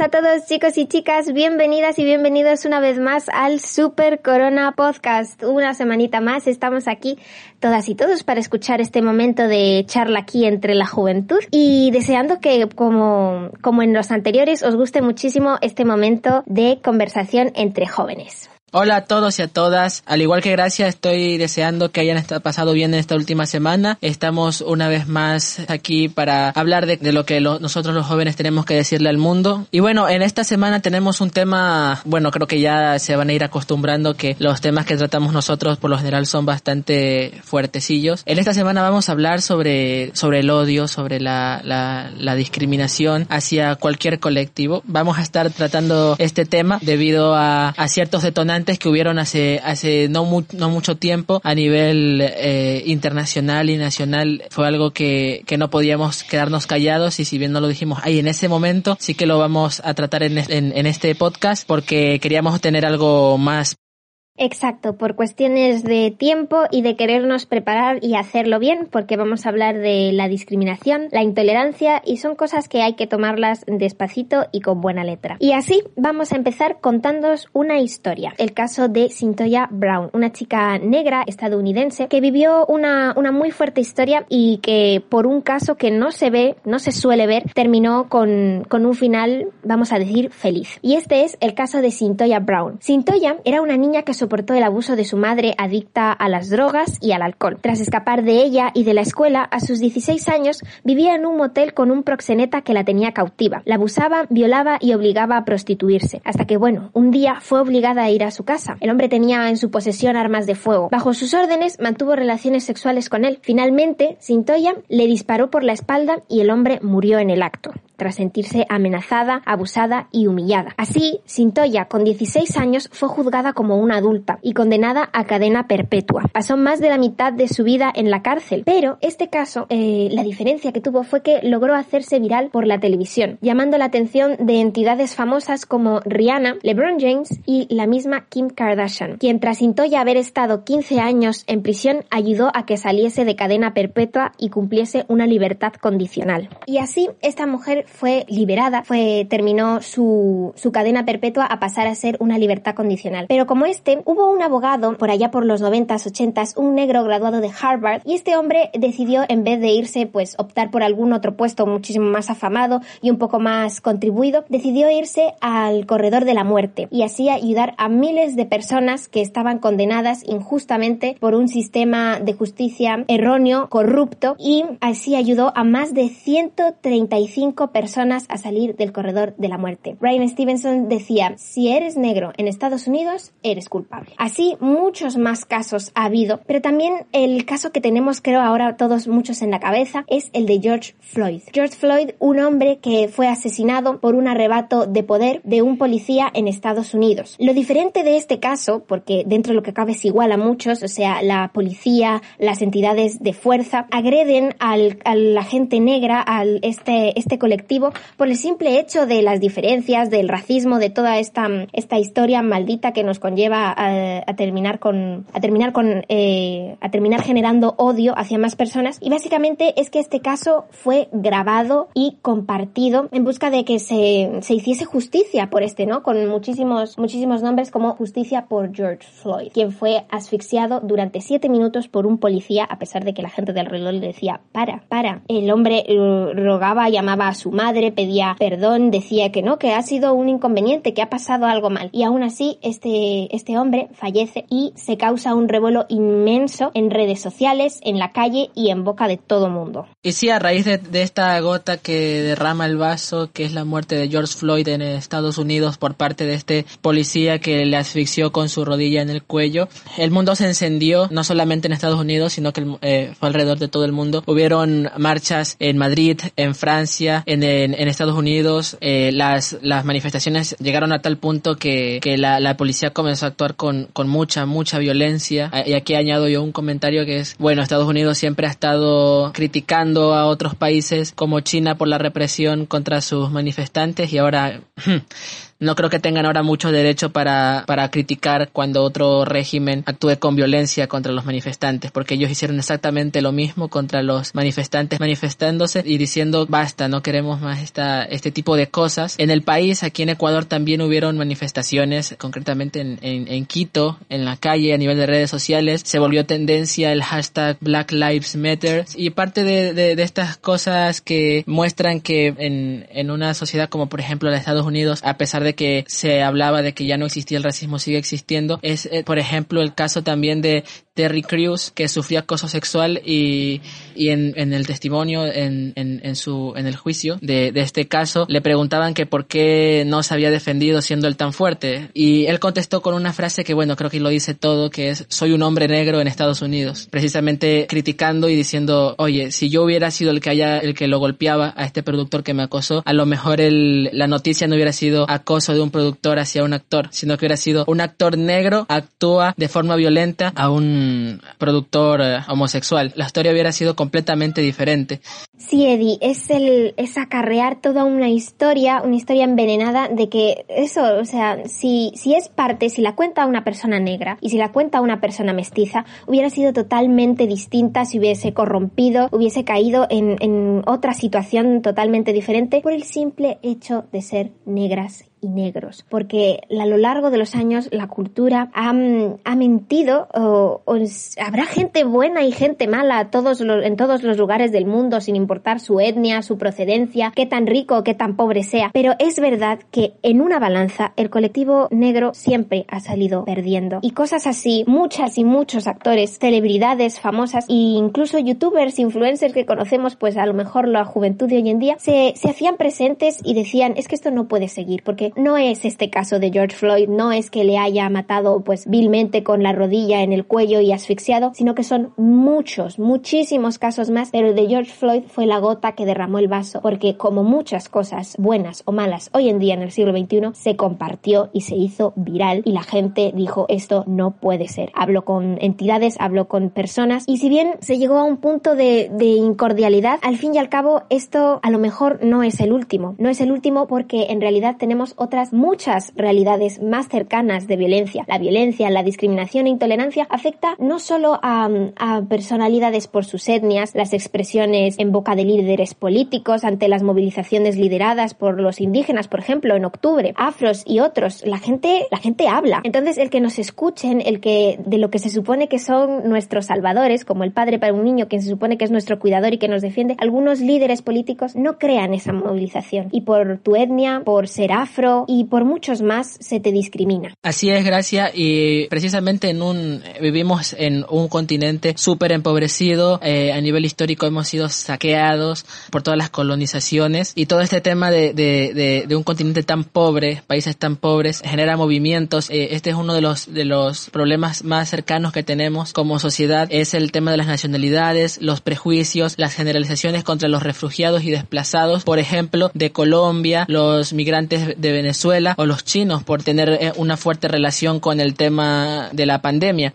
A todos, chicos y chicas, bienvenidas y bienvenidos una vez más al Super Corona Podcast. Una semanita más estamos aquí todas y todos para escuchar este momento de charla aquí entre la juventud y deseando que como en los anteriores os guste muchísimo este momento de conversación entre jóvenes. Hola a todos y a todas, al igual que gracias, estoy deseando que hayan pasado bien en esta última semana. Estamos una vez más aquí para hablar de lo que nosotros los jóvenes tenemos que decirle al mundo. Y bueno, en esta semana tenemos un tema, bueno, creo que ya se van a ir acostumbrando que los temas que tratamos nosotros por lo general son bastante fuertecillos. En esta semana vamos a hablar sobre el odio, sobre la discriminación hacia cualquier colectivo. Vamos a estar tratando este tema debido a ciertos detonantes que hubieron hace no mucho tiempo a nivel internacional y nacional. Fue algo que no podíamos quedarnos callados, y si bien no lo dijimos ahí en ese momento, sí que lo vamos a tratar en este podcast porque queríamos tener algo más. Exacto, por cuestiones de tiempo y de querernos preparar y hacerlo bien, porque vamos a hablar de la discriminación, la intolerancia, y son cosas que hay que tomarlas despacito y con buena letra. Y así vamos a empezar contándoos una historia, el caso de Cyntoia Brown, una chica negra estadounidense que vivió una muy fuerte historia y que por un caso que no se suele ver, terminó con un final, vamos a decir, feliz. Y este es el caso de Cyntoia Brown. Cyntoia era una niña que soportó el abuso de su madre, adicta a las drogas y al alcohol. Tras escapar de ella y de la escuela, a sus 16 años vivía en un motel con un proxeneta que la tenía cautiva. La abusaba, violaba y obligaba a prostituirse. Hasta que, un día fue obligada a ir a su casa. El hombre tenía en su posesión armas de fuego. Bajo sus órdenes mantuvo relaciones sexuales con él. Finalmente, Cyntoia le disparó por la espalda y el hombre murió en el acto, tras sentirse amenazada, abusada y humillada. Así, Cyntoia, con 16 años, fue juzgada como una adulta y condenada a cadena perpetua. Pasó más de la mitad de su vida en la cárcel, pero este caso, la diferencia que tuvo fue que logró hacerse viral por la televisión, llamando la atención de entidades famosas como Rihanna, LeBron James y la misma Kim Kardashian, quien tras Cyntoia haber estado 15 años en prisión, ayudó a que saliese de cadena perpetua y cumpliese una libertad condicional. Y así, esta mujer fue liberada, terminó su cadena perpetua a pasar a ser una libertad condicional. Pero como hubo un abogado por allá por los 90s, 80s, un negro graduado de Harvard, y este hombre decidió, en vez de irse, optar por algún otro puesto muchísimo más afamado y un poco más contribuido, decidió irse al corredor de la muerte y así ayudar a miles de personas que estaban condenadas injustamente por un sistema de justicia erróneo, corrupto, y así ayudó a más de 135 personas a salir del corredor de la muerte. Bryan Stevenson decía: si eres negro en Estados Unidos, eres culpable. Así, muchos más casos ha habido, pero también el caso que tenemos, creo, ahora todos muchos en la cabeza, es el de George Floyd. George Floyd, un hombre que fue asesinado por un arrebato de poder de un policía en Estados Unidos. Lo diferente de este caso, porque dentro de lo que cabe es igual a muchos, o sea, la policía, las entidades de fuerza, agreden a la gente negra, este colectivo, por el simple hecho de las diferencias, del racismo, de toda esta historia maldita que nos conlleva a terminar generando odio hacia más personas. Y básicamente es que este caso fue grabado y compartido en busca de que se hiciese justicia por con muchísimos nombres como Justicia por George Floyd, quien fue asfixiado durante 7 minutos por un policía, a pesar de que la gente de alrededor le decía para. El hombre rogaba, llamaba a su madre pedía perdón, decía que no, que ha sido un inconveniente, que ha pasado algo mal. Y aún así, este hombre fallece y se causa un revuelo inmenso en redes sociales, en la calle y en boca de todo mundo. Y sí, a raíz de esta gota que derrama el vaso, que es la muerte de George Floyd en Estados Unidos por parte de este policía que le asfixió con su rodilla en el cuello, el mundo se encendió, no solamente en Estados Unidos, sino que fue alrededor de todo el mundo. Hubieron marchas en Madrid, en Francia, en Estados Unidos. Las manifestaciones llegaron a tal punto que la policía comenzó a actuar con mucha violencia. Y aquí añado yo un comentario que es, bueno, Estados Unidos siempre ha estado criticando a otros países como China por la represión contra sus manifestantes y ahora... No creo que tengan ahora mucho derecho para criticar cuando otro régimen actúe con violencia contra los manifestantes, porque ellos hicieron exactamente lo mismo contra los manifestantes manifestándose y diciendo basta, no queremos más este tipo de cosas. En el país, aquí en Ecuador también hubieron manifestaciones, concretamente en Quito, en la calle, a nivel de redes sociales, se volvió tendencia el hashtag Black Lives Matter y parte de estas cosas que muestran que en una sociedad como por ejemplo los Estados Unidos, a pesar de que se hablaba de que ya no existía el racismo, sigue existiendo. Es, por ejemplo, el caso también de Terry Crews, que sufrió acoso sexual y en el testimonio, en el juicio de este caso, le preguntaban que por qué no se había defendido siendo él tan fuerte. Y él contestó con una frase que, bueno, creo que lo dice todo, que es, soy un hombre negro en Estados Unidos. Precisamente criticando y diciendo, oye, si yo hubiera sido el que lo golpeaba a este productor que me acosó, a lo mejor la noticia no hubiera sido acoso de un productor hacia un actor, sino que hubiera sido un actor negro actúa de forma violenta a un productor homosexual. La historia hubiera sido completamente diferente. Sí, Eddie, es acarrear toda una historia envenenada de que eso, o sea, si es parte, si la cuenta una persona negra y si la cuenta una persona mestiza, hubiera sido totalmente distinta, si hubiese corrompido, hubiese caído en otra situación totalmente diferente por el simple hecho de ser negras y negros, porque a lo largo de los años la cultura ha mentido, o habrá gente buena y gente mala en todos los lugares del mundo, sin importar su etnia, su procedencia, qué tan rico o qué tan pobre sea, pero es verdad que en una balanza el colectivo negro siempre ha salido perdiendo, y cosas así, muchas y muchos actores, celebridades famosas, e incluso youtubers, influencers que conocemos, pues a lo mejor la juventud de hoy en día, se hacían presentes y decían, es que esto no puede seguir, porque no es este caso de George Floyd, no es que le haya matado pues vilmente con la rodilla en el cuello y asfixiado, sino que son muchísimos casos más, pero el de George Floyd fue la gota que derramó el vaso, porque como muchas cosas buenas o malas hoy en día en el siglo XXI, se compartió y se hizo viral y la gente dijo, esto no puede ser. Hablo con entidades, hablo con personas, y si bien se llegó a un punto de incordialidad, al fin y al cabo esto a lo mejor no es el último, porque en realidad tenemos otras muchas realidades más cercanas de violencia. La violencia, la discriminación e intolerancia afecta no solo a personalidades por sus etnias, las expresiones en boca de líderes políticos ante las movilizaciones lideradas por los indígenas, por ejemplo, en octubre, afros y otros. La gente habla. Entonces, el que nos escuchen, el que de lo que se supone que son nuestros salvadores, como el padre para un niño que se supone que es nuestro cuidador y que nos defiende, algunos líderes políticos no crean esa movilización. Y por tu etnia, por ser afro y por muchos más se te discrimina. Así es, Gracia, y precisamente vivimos en un continente súper empobrecido, a nivel histórico hemos sido saqueados por todas las colonizaciones y todo este tema de un continente tan pobre, países tan pobres, genera movimientos. Este es uno de los problemas más cercanos que tenemos como sociedad, es el tema de las nacionalidades, los prejuicios, las generalizaciones contra los refugiados y desplazados, por ejemplo, de Colombia, los migrantes de Venezuela o los chinos por tener una fuerte relación con el tema de la pandemia.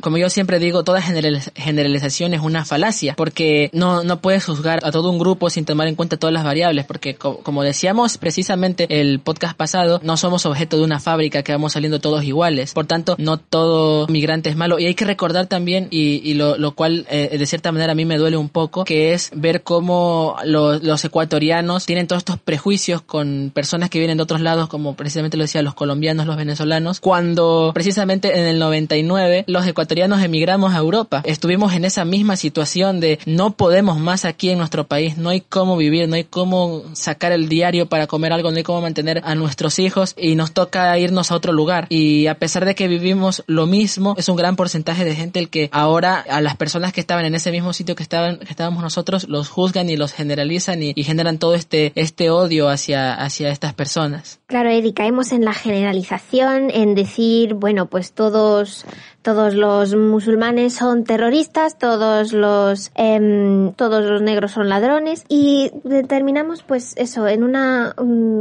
Como yo siempre digo, toda generalización es una falacia porque no puedes juzgar a todo un grupo sin tomar en cuenta todas las variables porque como decíamos precisamente el podcast pasado, no somos objeto de una fábrica que vamos saliendo todos iguales. Por tanto, no todo migrante es malo y hay que recordar también y lo cual de cierta manera a mí me duele un poco, que es ver cómo los ecuatorianos tienen todos estos prejuicios con personas que vienen de otros otros lados, como precisamente lo decía, los colombianos, los venezolanos, cuando precisamente en el 99 los ecuatorianos emigramos a Europa. Estuvimos en esa misma situación de no podemos más aquí en nuestro país, no hay cómo vivir, no hay cómo sacar el diario para comer algo, no hay cómo mantener a nuestros hijos y nos toca irnos a otro lugar. Y a pesar de que vivimos lo mismo, es un gran porcentaje de gente el que ahora a las personas que estaban en ese mismo sitio que estábamos nosotros los juzgan y los generalizan y generan todo este odio hacia estas personas. Claro, Eddie, caemos en la generalización, en decir, bueno, pues todos los musulmanes son terroristas, todos los negros son ladrones, y terminamos pues eso, en una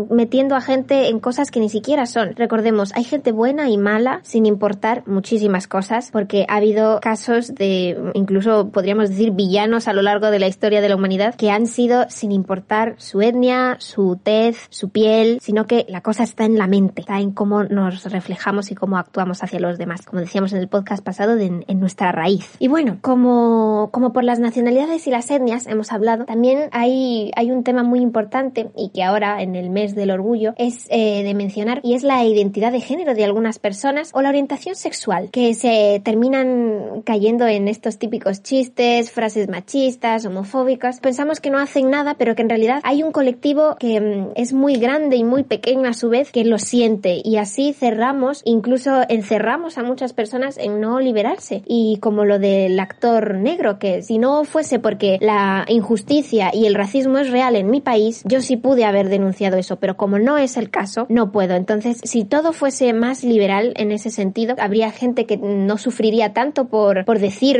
metiendo a gente en cosas que ni siquiera son. Recordemos, hay gente buena y mala sin importar muchísimas cosas, porque ha habido casos de, incluso podríamos decir, villanos a lo largo de la historia de la humanidad que han sido sin importar su etnia, su tez, su piel, sino que la cosa está en la mente, está en cómo nos reflejamos y cómo actuamos hacia los demás, como decíamos en el podcast pasado, en nuestra raíz. Y bueno, como por las nacionalidades y las etnias hemos hablado, también hay un tema muy importante y que ahora en el mes del orgullo es de mencionar, y es la identidad de género de algunas personas o la orientación sexual, que se terminan cayendo en estos típicos chistes, frases machistas, homofóbicas. Pensamos que no hacen nada, pero que en realidad hay un colectivo que es muy grande y muy pequeño a su vez que lo siente, y así cerramos, incluso encerramos a muchas personas en no liberarse. Y como lo del actor negro, que si no fuese porque la injusticia y el racismo es real en mi país, yo sí pude haber denunciado eso, pero como no es el caso, no puedo. Entonces, si todo fuese más liberal en ese sentido, habría gente que no sufriría tanto por decir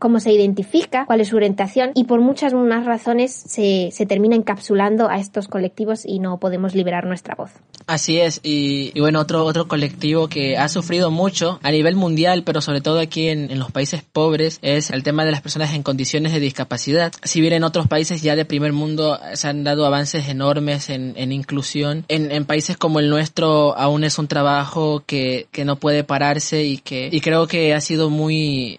cómo se identifica, cuál es su orientación, y por muchas más razones se termina encapsulando a estos colectivos y no podemos liberar nuestra voz. Así es, y bueno, otro colectivo que ha sufrido mucho a nivel mundial, pero sobre todo aquí en los países pobres, es el tema de las personas en condiciones de discapacidad. Si bien en otros países ya de primer mundo se han dado avances enormes en inclusión, en países como el nuestro aún es un trabajo que no puede pararse y creo que ha sido muy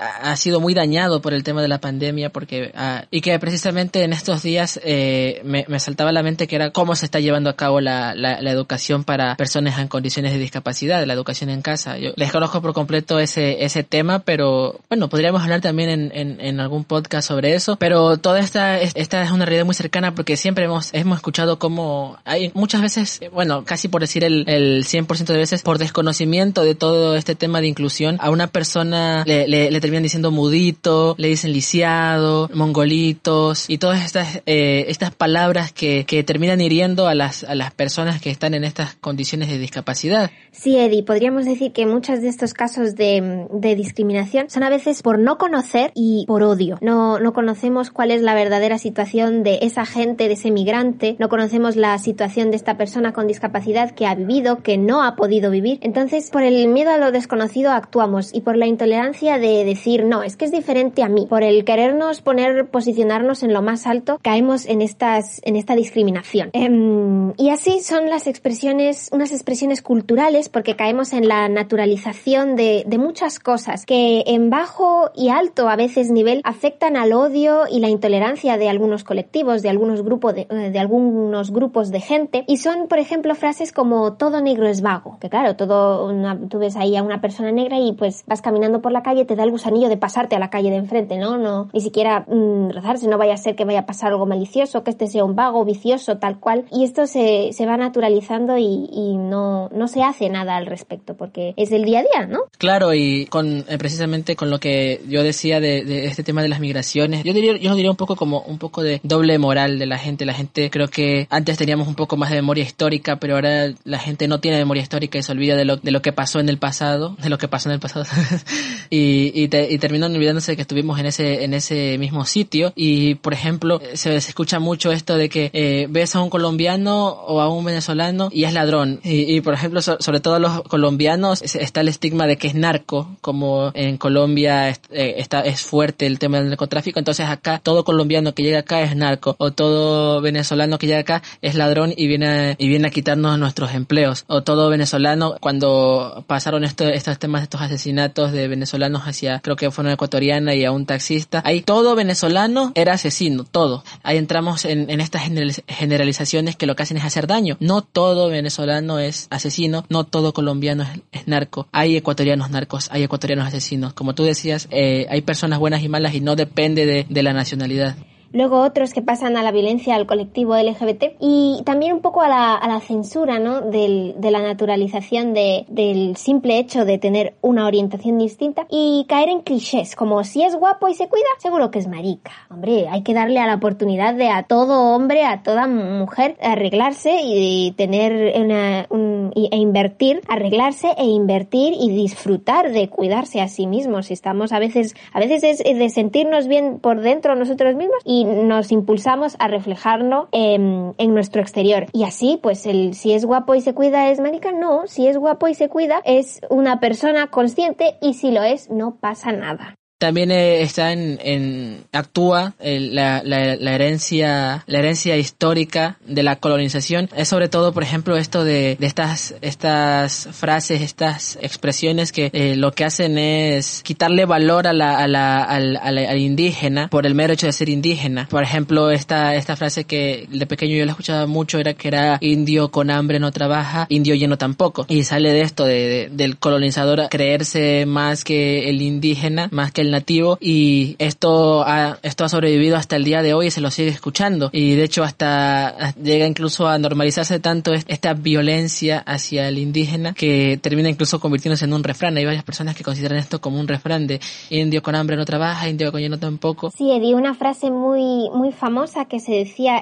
dañado por el tema de la pandemia, porque y que precisamente en estos días me saltaba a la mente que era cómo se está llevando a cabo la educación para personas en condiciones de discapacidad, la educación en casa. Yo desconozco por completo ese tema, pero bueno, podríamos hablar también en algún podcast sobre eso, pero toda esta es una realidad muy cercana, porque siempre hemos escuchado cómo hay muchas veces, bueno, casi por decir el 100% de veces, por desconocimiento de todo este tema de inclusión, a una persona le terminan diciendo mudito, le dicen lisiado, mongolitos, y todas estas palabras que terminan hiriendo a las personas que están en estas condiciones de discapacidad. Sí, Eddie, podríamos decir que muchos de estos casos de discriminación son a veces por no conocer y por odio. No conocemos cuál es la verdadera situación de esa gente, de ese migrante, no conocemos la situación de esta persona con discapacidad que ha vivido, que no ha podido vivir. Entonces, por el miedo a lo desconocido actuamos, y por la intolerancia de decir, no, es que es diferente a mí. Por el querernos posicionarnos en lo más alto, caemos en esta discriminación. Y así son unas expresiones culturales, porque caemos en la naturalización de muchas cosas que en bajo y alto a veces nivel afectan al odio y la intolerancia de algunos colectivos, de algunos grupos de gente, y son, por ejemplo, frases como todo negro es vago, que claro, tú ves ahí a una persona negra y pues vas caminando por la calle, te da el gusanillo de pasarte a la calle de enfrente, no ni siquiera rozarse, no vaya a ser que vaya a pasar algo malicioso, que este sea un vago, vicioso, tal cual, y esto se va naturalizando y no se hace nada al respecto, porque es el día a día, ¿no? Claro, y precisamente con lo que yo decía de este tema de las migraciones, yo diría un poco como un poco de doble moral de la gente, creo que antes teníamos un poco más de memoria histórica, pero ahora la gente no tiene memoria histórica y se olvida de lo que pasó en el pasado, y terminan olvidándose que estuvimos en ese mismo sitio. Y por ejemplo, se escucha mucho esto de que ves a un colombiano o a un venezolano y es ladrón, y por ejemplo, sobre todo los colombianos está el estigma de que es narco, como en Colombia es fuerte el tema del narcotráfico, entonces acá todo colombiano que llega acá es narco, o todo venezolano que llega acá es ladrón y viene a quitarnos nuestros empleos, o todo venezolano, cuando pasaron estos temas, estos asesinatos de venezolanos hacia, creo que fue una ecuatoriana y a un taxista, ahí todo venezolano era asesino, todo. Ahí entramos en estas generalizaciones que lo que hacen es hacer daño. No todo venezolano es asesino, no todo colombiano es narco. Hay ecuatorianos narcos, hay ecuatorianos asesinos. Como tú decías, hay personas buenas y malas y no depende de la nacionalidad. Luego otros que pasan a la violencia al colectivo LGBT y también un poco a la censura, ¿no? de la naturalización del simple hecho de tener una orientación distinta y caer en clichés, como si es guapo y se cuida, seguro que es marica. Hombre, hay que darle a la oportunidad de a todo hombre, a toda mujer, arreglarse y tener arreglarse e invertir y disfrutar de cuidarse a sí mismos. Si estamos a veces es de sentirnos bien por dentro nosotros mismos y nos impulsamos a reflejarlo en nuestro exterior. Y así, pues, si es guapo y se cuida es marica, no. Si es guapo y se cuida es una persona consciente y si lo es, no pasa nada. También está actúa la herencia histórica de la colonización. Es sobre todo, por ejemplo, esto de estas frases, estas expresiones que lo que hacen es quitarle valor al indígena por el mero hecho de ser indígena. Por ejemplo, esta frase que de pequeño yo la escuchaba mucho, era que era indio con hambre no trabaja, indio lleno tampoco. Y sale de esto del colonizador creerse más que el indígena, más que el nativo, y esto ha sobrevivido hasta el día de hoy y se lo sigue escuchando, y de hecho hasta llega incluso a normalizarse tanto esta violencia hacia el indígena que termina incluso convirtiéndose en un refrán. Hay varias personas que consideran esto como un refrán de indio con hambre no trabaja, indio con lleno tampoco. Sí, Eddie, una frase muy, muy famosa que se decía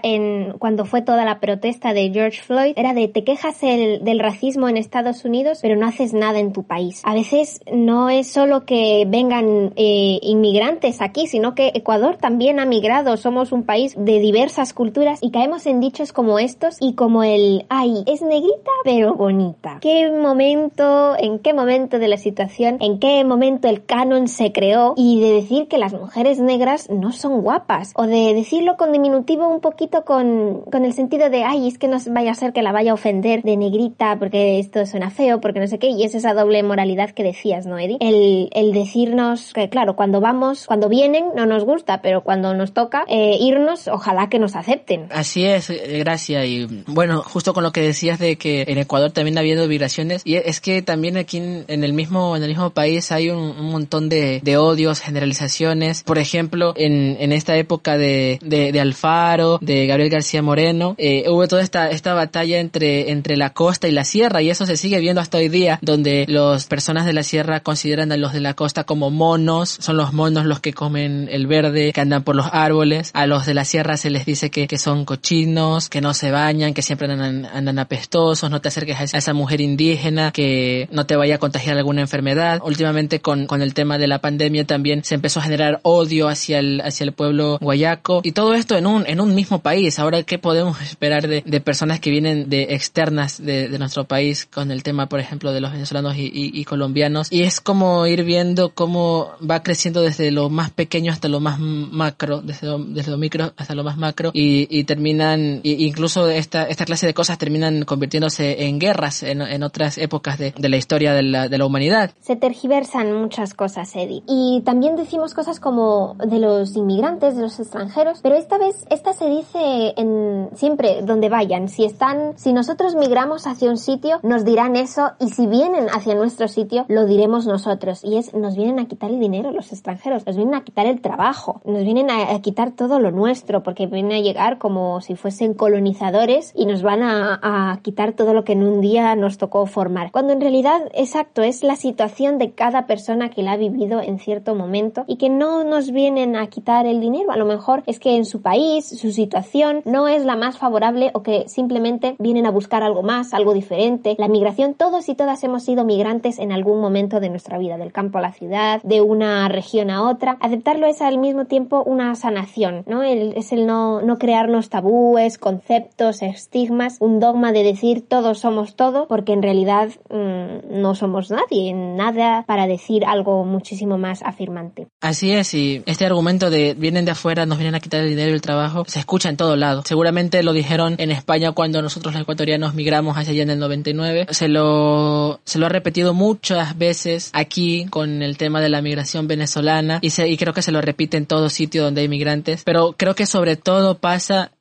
cuando fue toda la protesta de George Floyd era de te quejas del racismo en Estados Unidos pero no haces nada en tu país. A veces no es solo que vengan inmigrantes aquí, sino que Ecuador también ha migrado, somos un país de diversas culturas y caemos en dichos como estos y como ay, es negrita pero bonita. ¿En qué momento de la situación, en qué momento el canon se creó? Y de decir que las mujeres negras no son guapas, o de decirlo con diminutivo un poquito con el sentido de, ay, es que no vaya a ser que la vaya a ofender de negrita porque esto suena feo, porque no sé qué, y es esa doble moralidad que decías, ¿no, Eddie? El decirnos que claro, cuando vienen no nos gusta, pero cuando nos toca irnos, ojalá que nos acepten. Así es, gracias. Y bueno, justo con lo que decías de que en Ecuador también ha habido migraciones, y es que también aquí en el mismo país hay un montón de odios, generalizaciones. Por ejemplo, en esta época de Alfaro, de Gabriel García Moreno, hubo toda esta batalla entre la costa y la sierra, y eso se sigue viendo hasta hoy día, donde las personas de la sierra consideran a los de la costa como son los monos los que comen el verde, que andan por los árboles. A los de la sierra se les dice que son cochinos, que no se bañan, que siempre andan apestosos, no te acerques a esa mujer indígena, que no te vaya a contagiar alguna enfermedad. Últimamente con el tema de la pandemia también se empezó a generar odio hacia el pueblo guayaco, y todo esto en un mismo país. Ahora, ¿qué podemos esperar de personas que vienen de externas de nuestro país con el tema, por ejemplo, de los venezolanos y colombianos? Y es como ir viendo cómo va creciendo desde lo más pequeño hasta lo más macro, desde lo micro hasta lo más macro, y terminan, incluso esta clase de cosas terminan convirtiéndose en guerras en otras épocas de la historia de la humanidad. Se tergiversan muchas cosas, Eddie. Y también decimos cosas como de los inmigrantes, de los extranjeros, pero esta se dice siempre donde vayan. Si nosotros migramos hacia un sitio, nos dirán eso, y si vienen hacia nuestro sitio, lo diremos nosotros, y es, nos vienen a quitar el dinero los extranjeros, nos vienen a quitar el trabajo, nos vienen a quitar todo lo nuestro, porque vienen a llegar como si fuesen colonizadores y nos van a quitar todo lo que en un día nos tocó formar, cuando en realidad, exacto, es la situación de cada persona que la ha vivido en cierto momento, y que no nos vienen a quitar el dinero, a lo mejor es que en su país, su situación no es la más favorable, o que simplemente vienen a buscar algo más, algo diferente. La migración, todos y todas hemos sido migrantes en algún momento de nuestra vida, del campo a la ciudad, de una una región a otra. Aceptarlo es al mismo tiempo una sanación, ¿no? Es el no crearnos tabúes, conceptos, estigmas, un dogma de decir todos somos todo, porque en realidad no somos nadie, nada, para decir algo muchísimo más afirmante. Así es, y este argumento de vienen de afuera, nos vienen a quitar el dinero y el trabajo, se escucha en todos lados. Seguramente lo dijeron en España cuando nosotros los ecuatorianos migramos hacia allá en el 99. Se lo ha repetido muchas veces aquí con el tema de la migración venezolana y creo que se lo repite en todo sitio donde hay migrantes, pero creo que sobre todo pasa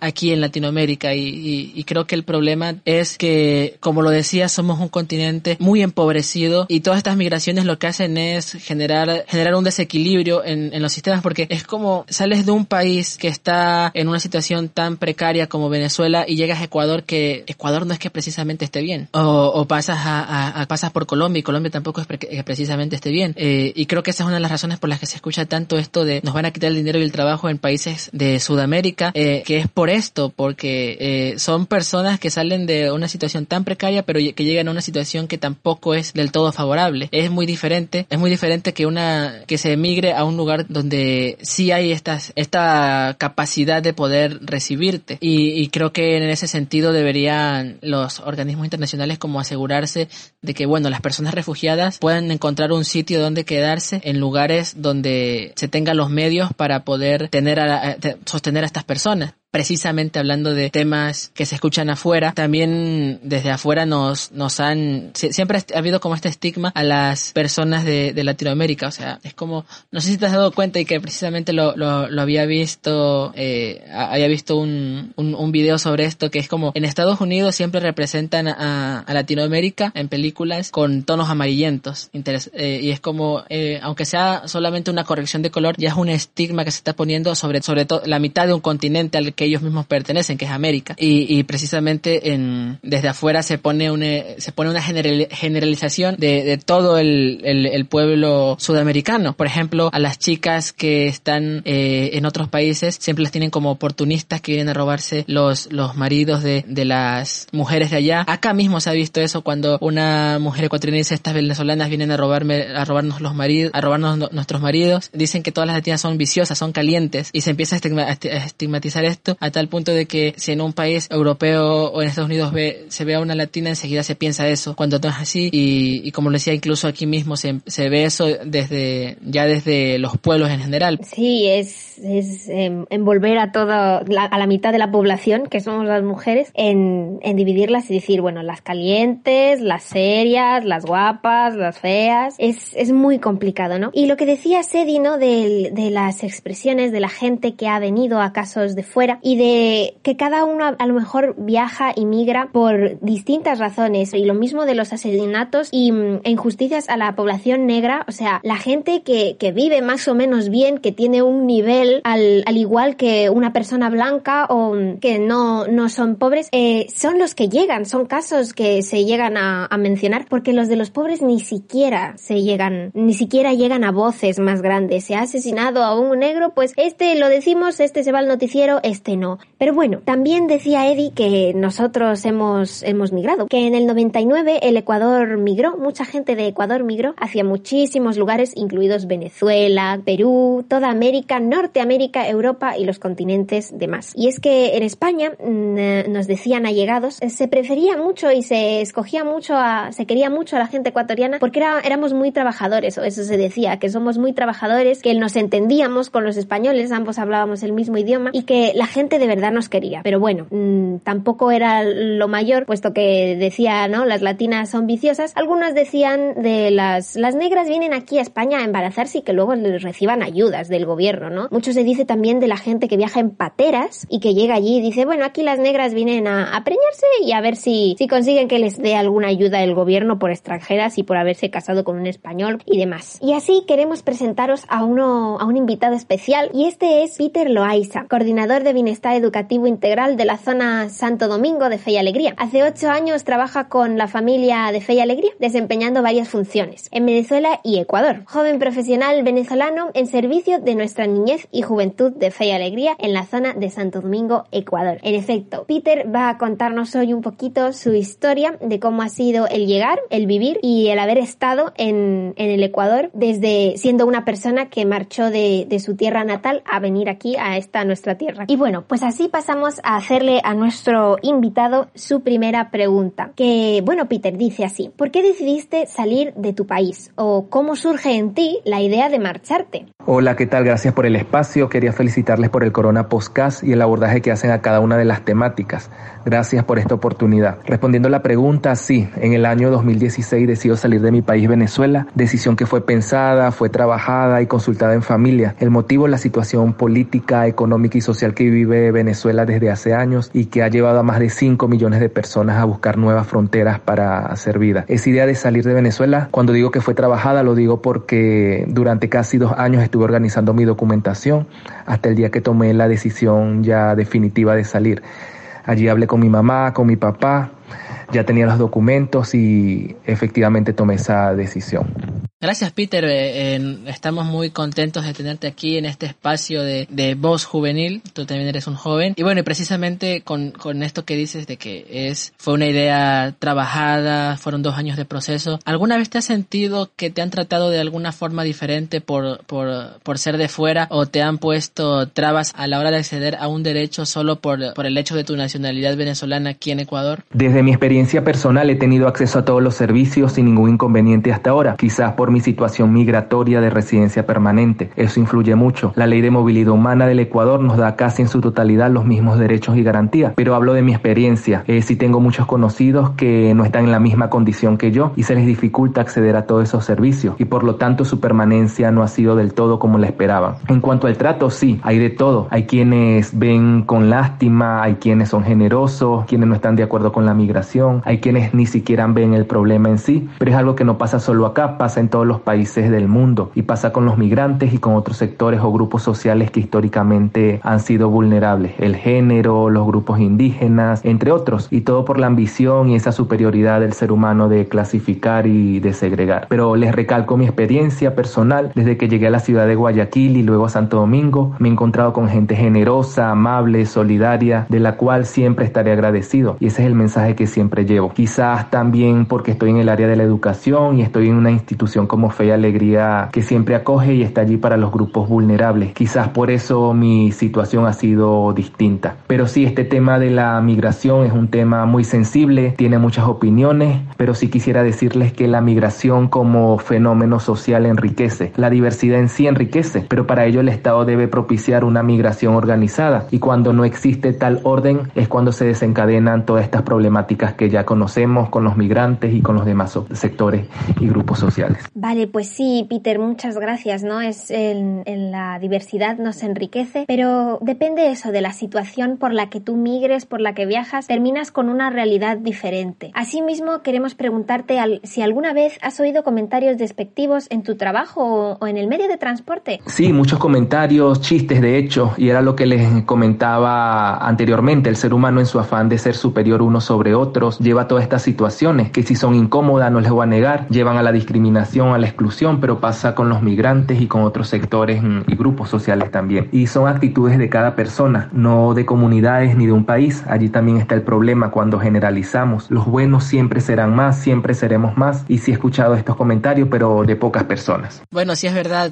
aquí en Latinoamérica y creo que el problema es que, como lo decía, somos un continente muy empobrecido y todas estas migraciones lo que hacen es generar un desequilibrio en los sistemas, porque es como sales de un país que está en una situación tan precaria como Venezuela y llegas a Ecuador, que Ecuador no es que precisamente esté bien, o pasas por Colombia y Colombia tampoco es que precisamente esté bien, y creo que esa es una de las razones por las que se escucha tanto esto de nos van a quitar el dinero y el trabajo en países de Sudamérica, que es por esto, porque son personas que salen de una situación tan precaria pero que llegan a una situación que tampoco es del todo favorable. Es muy diferente que se emigre a un lugar donde sí hay esta capacidad de poder recibirte, y creo que en ese sentido deberían los organismos internacionales como asegurarse de que, bueno, las personas refugiadas puedan encontrar un sitio donde quedarse en lugares donde se tengan los medios para poder sostener a estas personas. Precisamente hablando de temas que se escuchan afuera, también desde afuera siempre ha habido como este estigma a las personas de Latinoamérica, o sea, es como, no sé si te has dado cuenta, y que precisamente lo había visto, un video sobre esto, que es como, en Estados Unidos siempre representan a Latinoamérica en películas con tonos amarillentos, y es como, aunque sea solamente una corrección de color, ya es un estigma que se está poniendo sobre todo la mitad de un continente al que ellos mismos pertenecen, que es América, y precisamente desde afuera se pone una generalización de todo el pueblo sudamericano. Por ejemplo, a las chicas que están en otros países siempre las tienen como oportunistas que vienen a robarse los maridos de las mujeres de allá. Acá mismo se ha visto eso cuando una mujer ecuatoriana dice, estas venezolanas vienen a robarnos nuestros maridos. Dicen que todas las latinas son viciosas, son calientes, y se empieza a estigmatizar esto a tal punto de que si en un país europeo o en Estados Unidos se ve a una latina, enseguida se piensa eso, cuando no es así, y como lo decía, incluso aquí mismo se ve eso desde los pueblos en general. Sí, es envolver a la mitad de la población, que somos las mujeres, en dividirlas y decir, bueno, las calientes, las serias, las guapas, las feas. Es muy complicado, ¿no? Y lo que decía Sedi, ¿no? De las expresiones de la gente que ha venido a casos de fuera, y de que cada uno a lo mejor viaja y migra por distintas razones, y lo mismo de los asesinatos e injusticias a la población negra, o sea, la gente que vive más o menos bien, que tiene un nivel al igual que una persona blanca o que no son pobres, son los que llegan, son casos que se llegan a mencionar, porque los de los pobres ni siquiera llegan a voces más grandes. Se ha asesinado a un negro, pues lo decimos, este se va al noticiero, este no. Pero bueno, también decía Eddie que nosotros hemos migrado, que en el 99 el Ecuador migró, mucha gente de Ecuador migró hacia muchísimos lugares, incluidos Venezuela, Perú, toda América, Norteamérica, Europa y los continentes demás. Y es que en España, nos decían allegados, se prefería mucho y se escogía mucho, se quería mucho a la gente ecuatoriana porque éramos muy trabajadores, o eso se decía, que somos muy trabajadores, que nos entendíamos con los españoles, ambos hablábamos el mismo idioma, y que la gente de verdad nos quería. Pero bueno, tampoco era lo mayor, puesto que decía, ¿no?, las latinas son viciosas. Algunas decían de las negras vienen aquí a España a embarazarse y que luego les reciban ayudas del gobierno, ¿no? Mucho se dice también de la gente que viaja en pateras y que llega allí y dice, bueno, aquí las negras vienen a preñarse y a ver si consiguen que les dé alguna ayuda el gobierno por extranjeras y por haberse casado con un español y demás. Y así queremos presentaros a un invitado especial, y este es Peter Loaiza, coordinador de bienestar educativo integral de la zona Santo Domingo de Fe y Alegría. Hace 8 años trabaja con la familia de Fe y Alegría, desempeñando varias funciones en Venezuela y Ecuador. Joven profesional venezolano en servicio de nuestra niñez y juventud de Fe y Alegría en la zona de Santo Domingo, Ecuador. En efecto, Peter va a contarnos hoy un poquito su historia de cómo ha sido el llegar, el vivir y el haber estado en el Ecuador, desde siendo una persona que marchó de su tierra natal a venir aquí a esta nuestra tierra. Y bueno, pues así pasamos a hacerle a nuestro invitado su primera pregunta, que bueno, Peter dice así: ¿por qué decidiste salir de tu país? ¿O cómo surge en ti la idea de marcharte? Hola, ¿qué tal? Gracias por el espacio. Quería felicitarles por el Corona Podcast y el abordaje que hacen a cada una de las temáticas. Gracias por esta oportunidad. Respondiendo a la pregunta, sí, en el año 2016 decido salir de mi país, Venezuela, decisión que fue pensada, fue trabajada y consultada en familia. El motivo, la situación política, económica y social que vive Venezuela desde hace años y que ha llevado a más de 5 millones de personas a buscar nuevas fronteras para hacer vida. Esa idea de salir de Venezuela, cuando digo que fue trabajada, lo digo porque durante casi 2 años estuve organizando mi documentación hasta el día que tomé la decisión ya definitiva de salir. Allí hablé con mi mamá, con mi papá, ya tenía los documentos y efectivamente tomé esa decisión. Gracias, Peter. Estamos muy contentos de tenerte aquí en este espacio de voz juvenil. Tú también eres un joven. Y bueno, precisamente con esto que dices de que fue una idea trabajada, fueron 2 años de proceso. ¿Alguna vez te has sentido que te han tratado de alguna forma diferente por ser de fuera, o te han puesto trabas a la hora de acceder a un derecho solo por el hecho de tu nacionalidad venezolana aquí en Ecuador? Desde mi experiencia personal he tenido acceso a todos los servicios sin ningún inconveniente hasta ahora. Quizás por mi situación migratoria de residencia permanente. Eso influye mucho. La ley de movilidad humana del Ecuador nos da casi en su totalidad los mismos derechos y garantías, pero hablo de mi experiencia. Sí tengo muchos conocidos que no están en la misma condición que yo y se les dificulta acceder a todos esos servicios y por lo tanto su permanencia no ha sido del todo como la esperaban. En cuanto al trato, sí, hay de todo. Hay quienes ven con lástima, hay quienes son generosos, quienes no están de acuerdo con la migración, hay quienes ni siquiera ven el problema en sí, pero es algo que no pasa solo acá, pasa en todos los países del mundo y pasa con los migrantes y con otros sectores o grupos sociales que históricamente han sido vulnerables, el género, los grupos indígenas, entre otros, y todo por la ambición y esa superioridad del ser humano de clasificar y de segregar. Pero les recalco mi experiencia personal. Desde que llegué a la ciudad de Guayaquil y luego a Santo Domingo, me he encontrado con gente generosa, amable, solidaria, de la cual siempre estaré agradecido, y ese es el mensaje que siempre llevo. Quizás también porque estoy en el área de la educación y estoy en una institución como Fe y Alegría, que siempre acoge y está allí para los grupos vulnerables. Quizás por eso mi situación ha sido distinta. Pero sí, este tema de la migración es un tema muy sensible, tiene muchas opiniones, pero sí quisiera decirles que la migración como fenómeno social enriquece. La diversidad en sí enriquece, pero para ello el Estado debe propiciar una migración organizada, y cuando no existe tal orden es cuando se desencadenan todas estas problemáticas que ya conocemos con los migrantes y con los demás sectores y grupos sociales. Vale, pues sí, Peter, muchas gracias, ¿no? Es en la diversidad nos enriquece, pero depende eso de la situación por la que tú migres, por la que viajas, terminas con una realidad diferente. Asimismo, queremos preguntarte si alguna vez has oído comentarios despectivos en tu trabajo o en el medio de transporte. Sí, muchos comentarios, chistes de hecho, y era lo que les comentaba anteriormente. El ser humano, en su afán de ser superior unos sobre otros, lleva todas estas situaciones que, si son incómodas, no les voy a negar, llevan a la discriminación, a la exclusión, pero pasa con los migrantes y con otros sectores y grupos sociales también. Y son actitudes de cada persona, no de comunidades ni de un país. Allí también está el problema cuando generalizamos. Los buenos siempre serán más, siempre seremos más, y sí he escuchado estos comentarios, pero de pocas personas. Bueno, sí es verdad,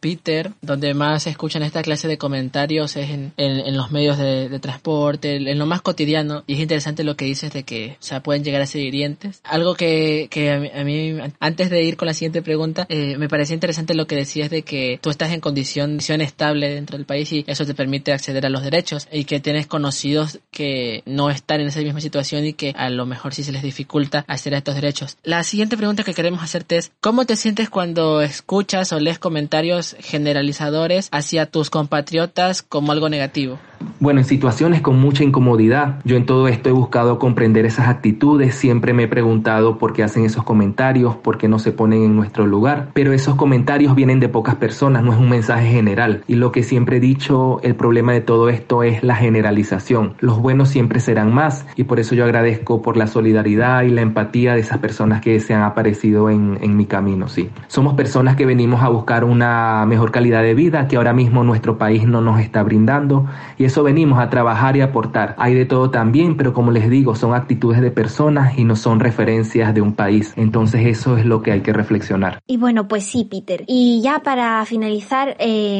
Peter, donde más se escuchan esta clase de comentarios es en los medios de transporte, en lo más cotidiano, y es interesante lo que dices de que, o sea, pueden llegar a ser hirientes. Algo que a mí, antes de ir con la siguiente pregunta, me parecía interesante lo que decías de que tú estás en condición estable dentro del país y eso te permite acceder a los derechos, y que tienes conocidos que no están en esa misma situación y que a lo mejor sí se les dificulta acceder a estos derechos. La siguiente pregunta que queremos hacerte es: ¿cómo te sientes cuando escuchas o lees comentarios generalizadores hacia tus compatriotas como algo negativo? Bueno, en situaciones con mucha incomodidad. Yo en todo esto he buscado comprender esas actitudes, siempre me he preguntado por qué hacen esos comentarios, por qué no se ponen en nuestro lugar, pero esos comentarios vienen de pocas personas, no es un mensaje general. Y lo que siempre he dicho, el problema de todo esto es la generalización. Los buenos siempre serán más, y por eso yo agradezco por la solidaridad y la empatía de esas personas que se han aparecido en mi camino, sí. Somos personas que venimos a buscar una mejor calidad de vida que ahora mismo nuestro país no nos está brindando, y eso venimos a trabajar y aportar. Hay de todo también, pero como les digo, son actitudes de personas y no son referencias de un país. Entonces eso es lo que hay que reflexionar. Y bueno, pues sí, Peter. Y ya para finalizar,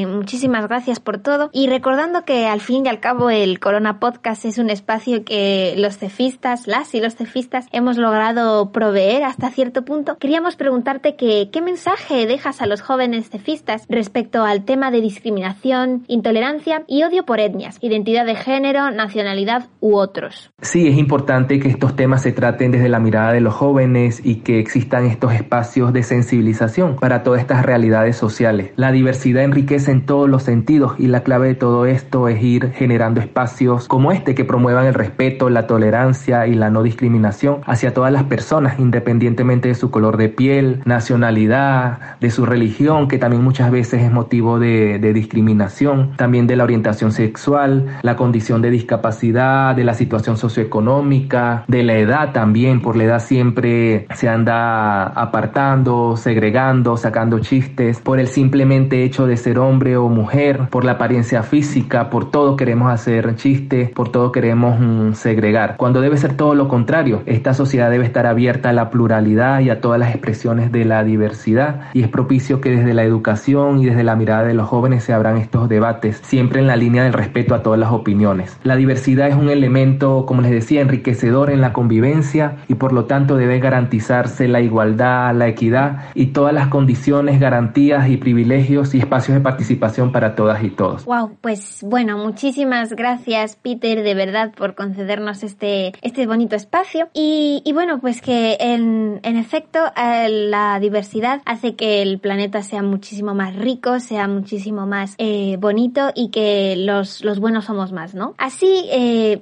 muchísimas gracias por todo. Y recordando que al fin y al cabo el Corona Podcast es un espacio que los cefistas, las y los cefistas, hemos logrado proveer hasta cierto punto. Queríamos preguntarte qué mensaje dejas a los jóvenes cefistas respecto al tema de discriminación, intolerancia y odio por etnias, identidad de género, nacionalidad u otros. Sí, es importante que estos temas se traten desde la mirada de los jóvenes y que existan estos espacios de sensibilización para todas estas realidades sociales. La diversidad enriquece en todos los sentidos y la clave de todo esto es ir generando espacios como este que promuevan el respeto, la tolerancia y la no discriminación hacia todas las personas, independientemente de su color de piel, nacionalidad, de su religión, que también muchas veces es motivo de discriminación, también de la orientación sexual, la condición de discapacidad, de la situación socioeconómica, de la edad también. Por la edad siempre se anda apartando, segregando, sacando chistes, por el simplemente hecho de ser hombre o mujer, por la apariencia física, por todo queremos hacer chistes, por todo queremos segregar, cuando debe ser todo lo contrario. Esta sociedad debe estar abierta a la pluralidad y a todas las expresiones de la diversidad, y es propicio que desde la educación y desde la mirada de los jóvenes se abran estos debates, siempre en la línea del respeto a todas las opiniones. La diversidad es un elemento, como les decía, enriquecedor en la convivencia y por lo tanto debe garantizarse la igualdad, la equidad y todas las condiciones, garantías y privilegios y espacios de participación para todas y todos. Wow, pues bueno, muchísimas gracias, Peter, de verdad, por concedernos este bonito espacio y bueno, pues que en efecto la diversidad hace que el planeta sea muchísimo más rico, sea muchísimo más bonito y que los buenos somos más, ¿no? Así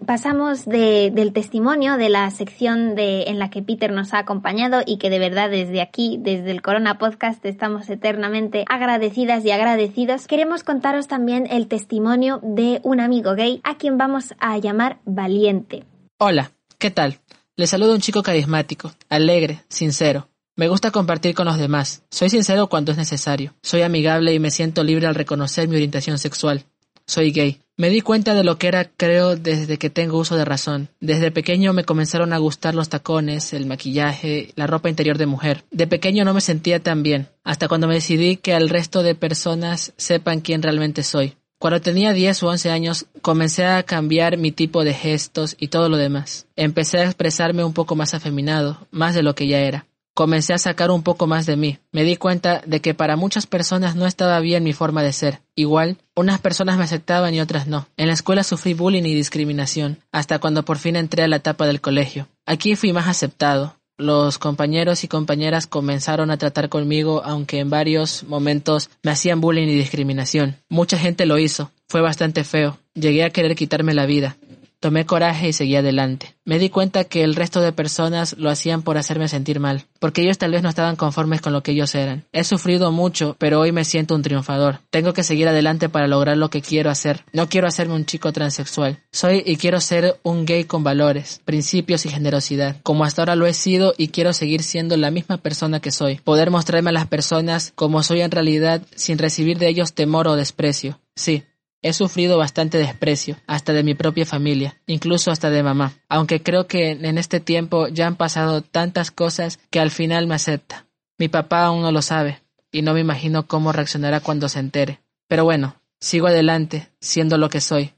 pasamos del testimonio de la sección en la que Peter nos ha acompañado y que de verdad desde aquí, desde el Corona Podcast, estamos eternamente agradecidas y agradecidos. Queremos contaros también el testimonio de un amigo gay a quien vamos a llamar Valiente. Hola, ¿qué tal? Les saludo a un chico carismático, alegre, sincero. Me gusta compartir con los demás. Soy sincero cuando es necesario. Soy amigable y me siento libre al reconocer mi orientación sexual. Soy gay. Me di cuenta de lo que era, creo, desde que tengo uso de razón. Desde pequeño me comenzaron a gustar los tacones, el maquillaje, la ropa interior de mujer. De pequeño no me sentía tan bien, hasta cuando me decidí que al resto de personas sepan quién realmente soy. Cuando tenía 10 u 11 años, comencé a cambiar mi tipo de gestos y todo lo demás. Empecé a expresarme un poco más afeminado, más de lo que ya era. Comencé a sacar un poco más de mí. Me di cuenta de que para muchas personas no estaba bien mi forma de ser. Igual, unas personas me aceptaban y otras no. En la escuela sufrí bullying y discriminación, hasta cuando por fin entré a la etapa del colegio. Aquí fui más aceptado. Los compañeros y compañeras comenzaron a tratar conmigo, aunque en varios momentos me hacían bullying y discriminación. Mucha gente lo hizo. Fue bastante feo. Llegué a querer quitarme la vida. Tomé coraje y seguí adelante. Me di cuenta que el resto de personas lo hacían por hacerme sentir mal, porque ellos tal vez no estaban conformes con lo que ellos eran. He sufrido mucho, pero hoy me siento un triunfador. Tengo que seguir adelante para lograr lo que quiero hacer. No quiero hacerme un chico transexual. Soy y quiero ser un gay con valores, principios y generosidad, como hasta ahora lo he sido, y quiero seguir siendo la misma persona que soy. Poder mostrarme a las personas como soy en realidad, sin recibir de ellos temor o desprecio. Sí. He sufrido bastante desprecio, hasta de mi propia familia, incluso hasta de mamá, aunque creo que en este tiempo ya han pasado tantas cosas que al final me acepta. Mi papá aún no lo sabe, y no me imagino cómo reaccionará cuando se entere. Pero bueno, sigo adelante, siendo lo que soy.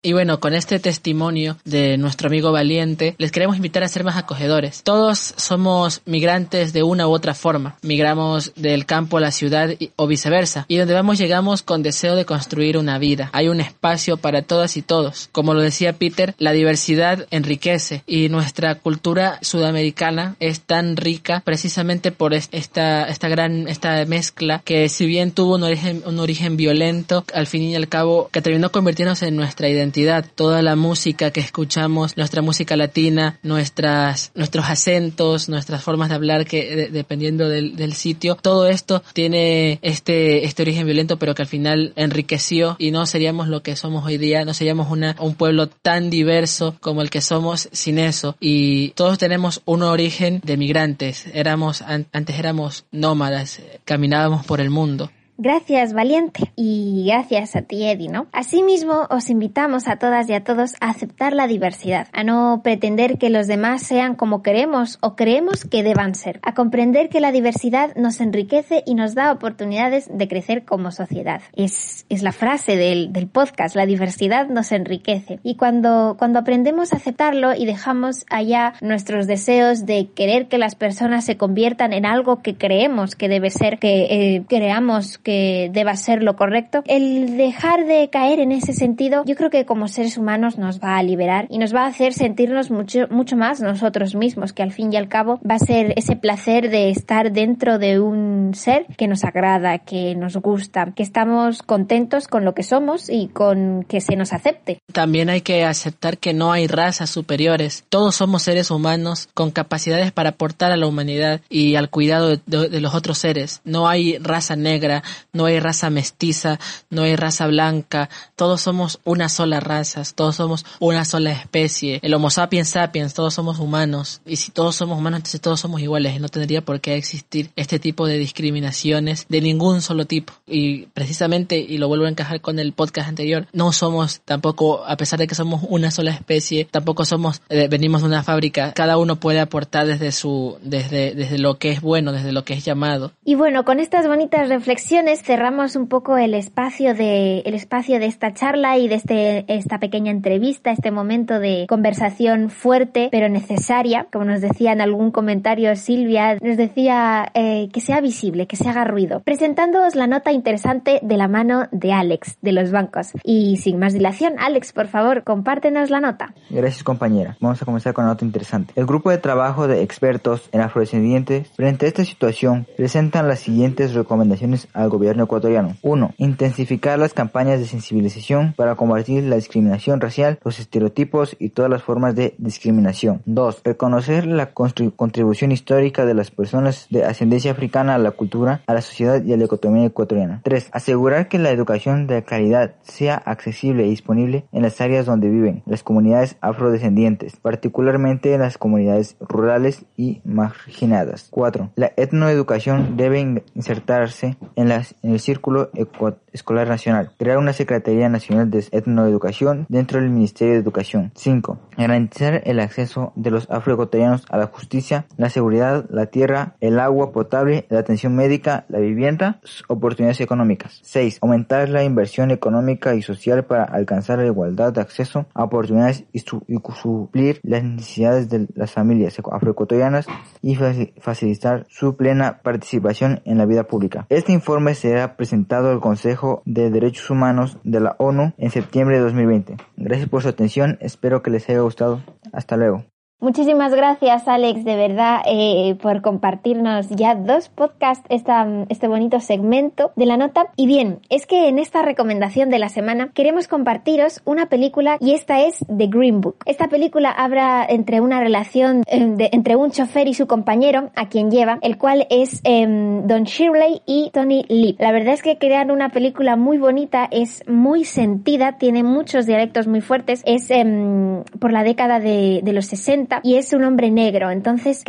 Y bueno, con este testimonio de nuestro amigo valiente, les queremos invitar a ser más acogedores. Todos somos migrantes de una u otra forma. Migramos del campo a la ciudad o viceversa. Y donde vamos llegamos con deseo de construir una vida. Hay un espacio para todas y todos. Como lo decía Peter, la diversidad enriquece. Y nuestra cultura sudamericana es tan rica precisamente por esta mezcla que, si bien tuvo un origen violento, al fin y al cabo que terminó convirtiéndose en nuestra identidad. Toda la música que escuchamos, nuestra música latina, nuestros acentos, nuestras formas de hablar que dependiendo del sitio, todo esto tiene este origen violento, pero que al final enriqueció y no seríamos lo que somos hoy día, no seríamos un pueblo tan diverso como el que somos sin eso. Y todos tenemos un origen de migrantes, antes éramos nómadas, caminábamos por el mundo. Gracias, valiente. Y gracias a ti, Eddie, ¿no? Asimismo, os invitamos a todas y a todos a aceptar la diversidad, a no pretender que los demás sean como queremos o creemos que deban ser, a comprender que la diversidad nos enriquece y nos da oportunidades de crecer como sociedad. Es la frase del podcast, la diversidad nos enriquece. Y cuando aprendemos a aceptarlo y dejamos allá nuestros deseos de querer que las personas se conviertan en algo que creemos que debe ser, que creamos que deba ser lo correcto, el dejar de caer en ese sentido, yo creo que como seres humanos nos va a liberar y nos va a hacer sentirnos mucho más nosotros mismos, que al fin y al cabo va a ser ese placer de estar dentro de un ser que nos agrada, que nos gusta, que estamos contentos con lo que somos y con que se nos acepte. También hay que aceptar que no hay razas superiores, todos somos seres humanos con capacidades para aportar a la humanidad y al cuidado de los otros seres. No hay raza negra, no hay raza mestiza, no hay raza blanca, todos somos una sola raza, todos somos una sola especie, el Homo sapiens sapiens, todos somos humanos, y si todos somos humanos entonces todos somos iguales, y no tendría por qué existir este tipo de discriminaciones de ningún solo tipo. Y precisamente, y lo vuelvo a encajar con el podcast anterior, no somos tampoco, a pesar de que somos una sola especie, tampoco somos, venimos de una fábrica, cada uno puede aportar desde lo que es bueno, desde lo que es llamado. Y bueno, con estas bonitas reflexiones cerramos un poco el espacio de esta charla y de esta pequeña entrevista, este momento de conversación fuerte pero necesaria. Como nos decía en algún comentario Silvia, nos decía que sea visible, que se haga ruido, presentándoos la nota interesante de la mano de Alex, de los bancos. Y sin más dilación, Alex, por favor, compártenos la nota. Gracias, compañera. Vamos a comenzar con la nota interesante. El grupo de trabajo de expertos en afrodescendientes frente a esta situación presentan las siguientes recomendaciones a gobierno ecuatoriano. 1. Intensificar las campañas de sensibilización para combatir la discriminación racial, los estereotipos y todas las formas de discriminación. 2. Reconocer la contribución histórica de las personas de ascendencia africana a la cultura, a la sociedad y a la economía ecuatoriana. 3. Asegurar que la educación de calidad sea accesible y disponible en las áreas donde viven las comunidades afrodescendientes, particularmente en las comunidades rurales y marginadas. 4. La etnoeducación debe insertarse en el Círculo Escolar Nacional. Crear una Secretaría Nacional de Etnoeducación dentro del Ministerio de Educación. 5. Garantizar el acceso de los afroecuatorianos a la justicia, la seguridad, la tierra, el agua potable, la atención médica, la vivienda, oportunidades económicas. 6. Aumentar la inversión económica y social para alcanzar la igualdad de acceso a oportunidades y suplir las necesidades de las familias afroecuatorianas y facilitar su plena participación en la vida pública. Este informe será presentado al Consejo de Derechos Humanos de la ONU en septiembre de 2020. Gracias por su atención, espero que les haya gustado. Hasta luego. Muchísimas gracias, Alex, de verdad, por compartirnos ya 2 podcasts este bonito segmento de la nota. Y bien, es que en esta recomendación de la semana queremos compartiros una película, y esta es The Green Book. Esta película habla entre una relación entre un chofer y su compañero, a quien lleva, el cual es Don Shirley y Tony Lip. La verdad es que crean una película muy bonita, es muy sentida, tiene muchos dialectos muy fuertes, es por la década de los 60, 40 y es un hombre negro. Entonces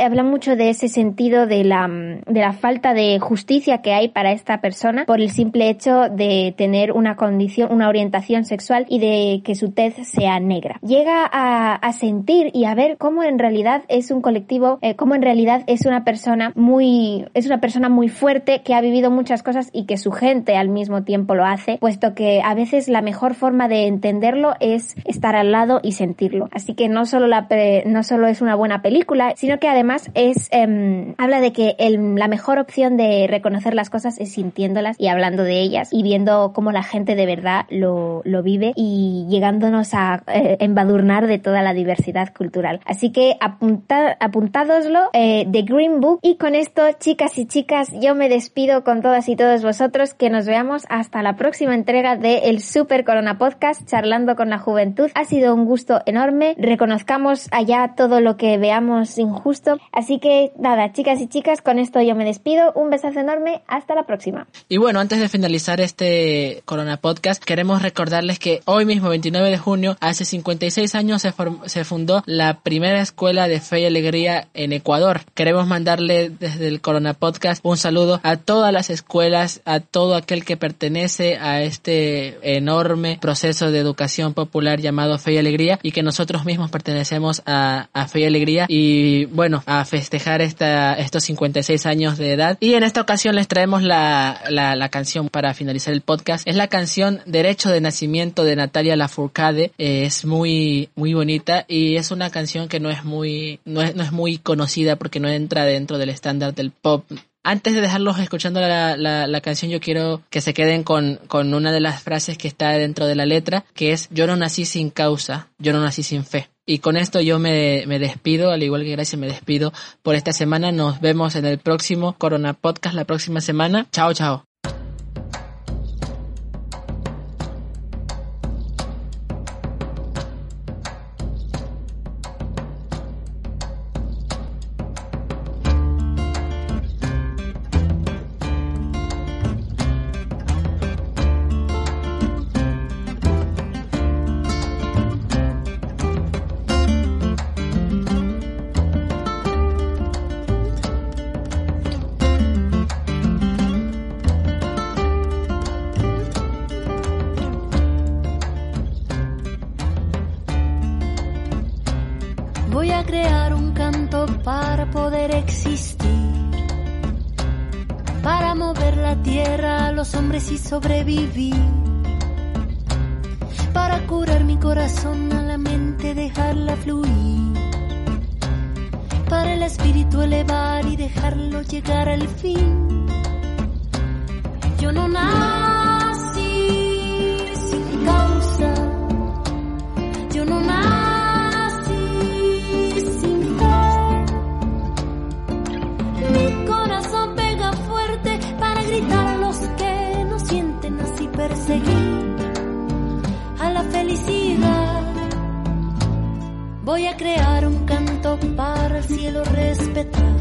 habla mucho de ese sentido de la falta de justicia que hay para esta persona por el simple hecho de tener una condición, una orientación sexual y de que su tez sea negra. Llega a sentir y a ver cómo en realidad es un colectivo, cómo en realidad es una persona muy fuerte que ha vivido muchas cosas y que su gente al mismo tiempo lo hace, puesto que a veces la mejor forma de entenderlo es estar al lado y sentirlo. Así que no solo es una buena película, sino que además habla de que la mejor opción de reconocer las cosas es sintiéndolas y hablando de ellas y viendo cómo la gente de verdad lo vive y llegándonos a embadurnar de toda la diversidad cultural. Así que apuntádoslo, The Green Book. Y con esto, chicas y chicas, yo me despido con todas y todos vosotros, que nos veamos hasta la próxima entrega de El Super Corona Podcast, charlando con la juventud. Ha sido un gusto enorme, reconozcamos allá todo lo que veamos injusto. Así que nada, chicas y chicas, con esto yo me despido, un besazo enorme, hasta la próxima. Y bueno, antes de finalizar este Corona Podcast, queremos recordarles que hoy mismo, 29 de junio, hace 56 años se fundó la primera escuela de Fe y Alegría en Ecuador. Queremos mandarle desde el Corona Podcast un saludo a todas las escuelas, a todo aquel que pertenece a este enorme proceso de educación popular llamado Fe y Alegría, y que nosotros mismos pertenecemos a Fe y Alegría, y bueno, a festejar estos 56 años de edad. Y en esta ocasión les traemos la canción para finalizar el podcast. Es la canción Derecho de Nacimiento de Natalia Lafourcade. Es muy, muy bonita y es una canción que no es muy conocida porque no entra dentro del estándar del pop. Antes de dejarlos escuchando la canción, yo quiero que se queden con una de las frases que está dentro de la letra, que es: yo no nací sin causa, yo no nací sin fe. Y con esto yo me despido, al igual que Gracia me despido por esta semana. Nos vemos en el próximo Corona Podcast la próxima semana. Chao, chao. Y sobrevivir, para curar mi corazón, a la mente dejarla fluir, para el espíritu elevar y dejarlo llegar al fin. Yo no nací sin causa, yo no nací sin fe. Mi corazón pega fuerte para gritar a los que sienten así perseguir a la felicidad. Voy a crear un canto para el cielo respetar,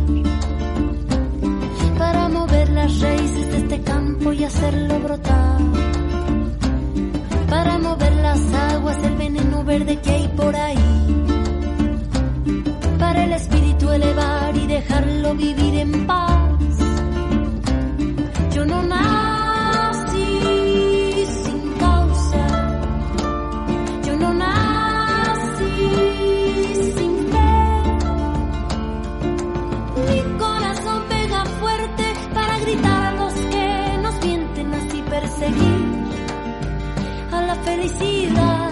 para mover las raíces de este campo y hacerlo brotar, para mover las aguas, el veneno verde que hay por ahí, para el espíritu elevar y dejarlo vivir en paz. Yo no nací sin fe, mi corazón pega fuerte para gritar a los que nos mienten así perseguir a la felicidad,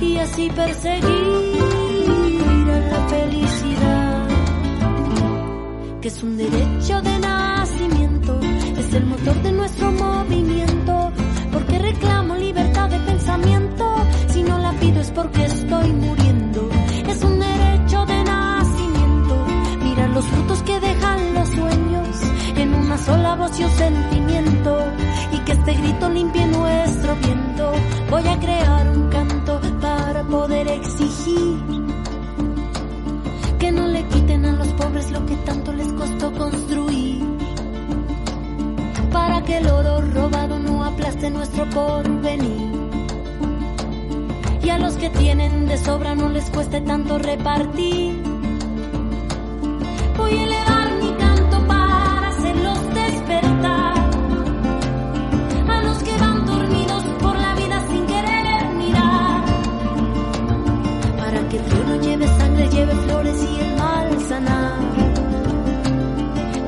y así perseguir a la felicidad, que es un derecho de nacimiento, es el motor de nuestro movimiento, porque reclamo libertad de pensamiento. Si no la pido es porque estoy muriendo. Es un derecho de nacimiento. Mira los frutos que dejan los sueños en una sola voz y un sentimiento, y que este grito limpie nuestro viento. Voy a crear un canto para poder exigir que no le quiten a los pobres lo que tanto les costó construir, para que el oro robado no aplaste nuestro porvenir. que a los que tienen de sobra no les cueste tanto repartir. Voy a elevar mi canto para hacerlos despertar. A los que van dormidos por la vida sin querer mirar. Para que el frío no lleve sangre, lleve flores y el mal sanar.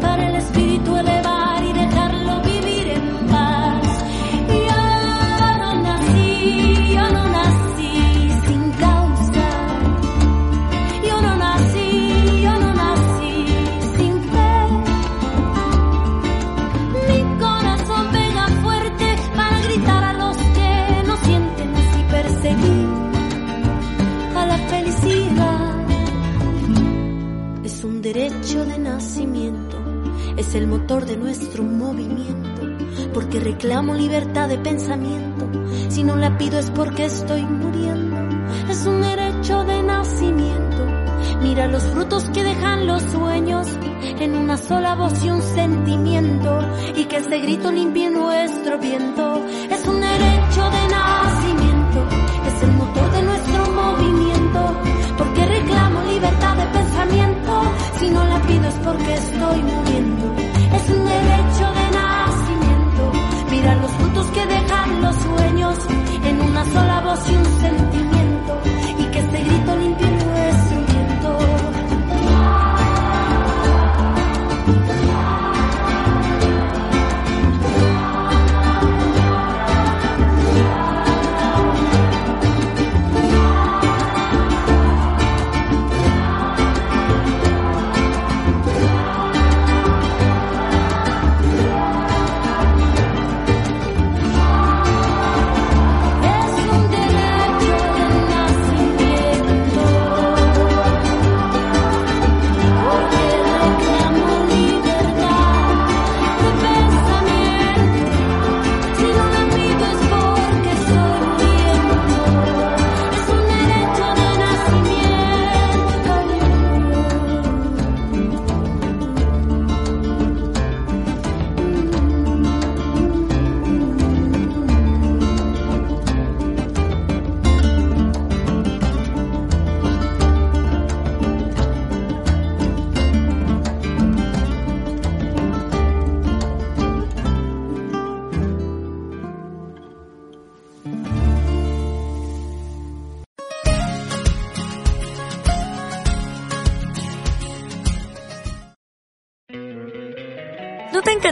Para el espíritu elevar y dejarlo vivir en paz. Yo no nací sin causa. Yo no nací sin fe. Mi corazón pega fuerte para gritar a los que no sienten y perseguir a la felicidad. Es un derecho de nacimiento, es el motor de nuestro movimiento, porque reclamo libertad de pensamiento. Si no la pido es porque estoy muriendo. Es un derecho de nacimiento. Mira los frutos que dejan los sueños en una sola voz y un sentimiento, y que este grito limpie nuestro viento. Es un derecho de nacimiento, es el motor de nuestro movimiento, porque reclamo libertad de pensamiento. Si no la pido es porque estoy muriendo. Es un derecho de nacimiento. Mira los frutos que dejan los sueños en una sola voz y un sentimiento, y que este grito limpie nuestro viento. ¿Te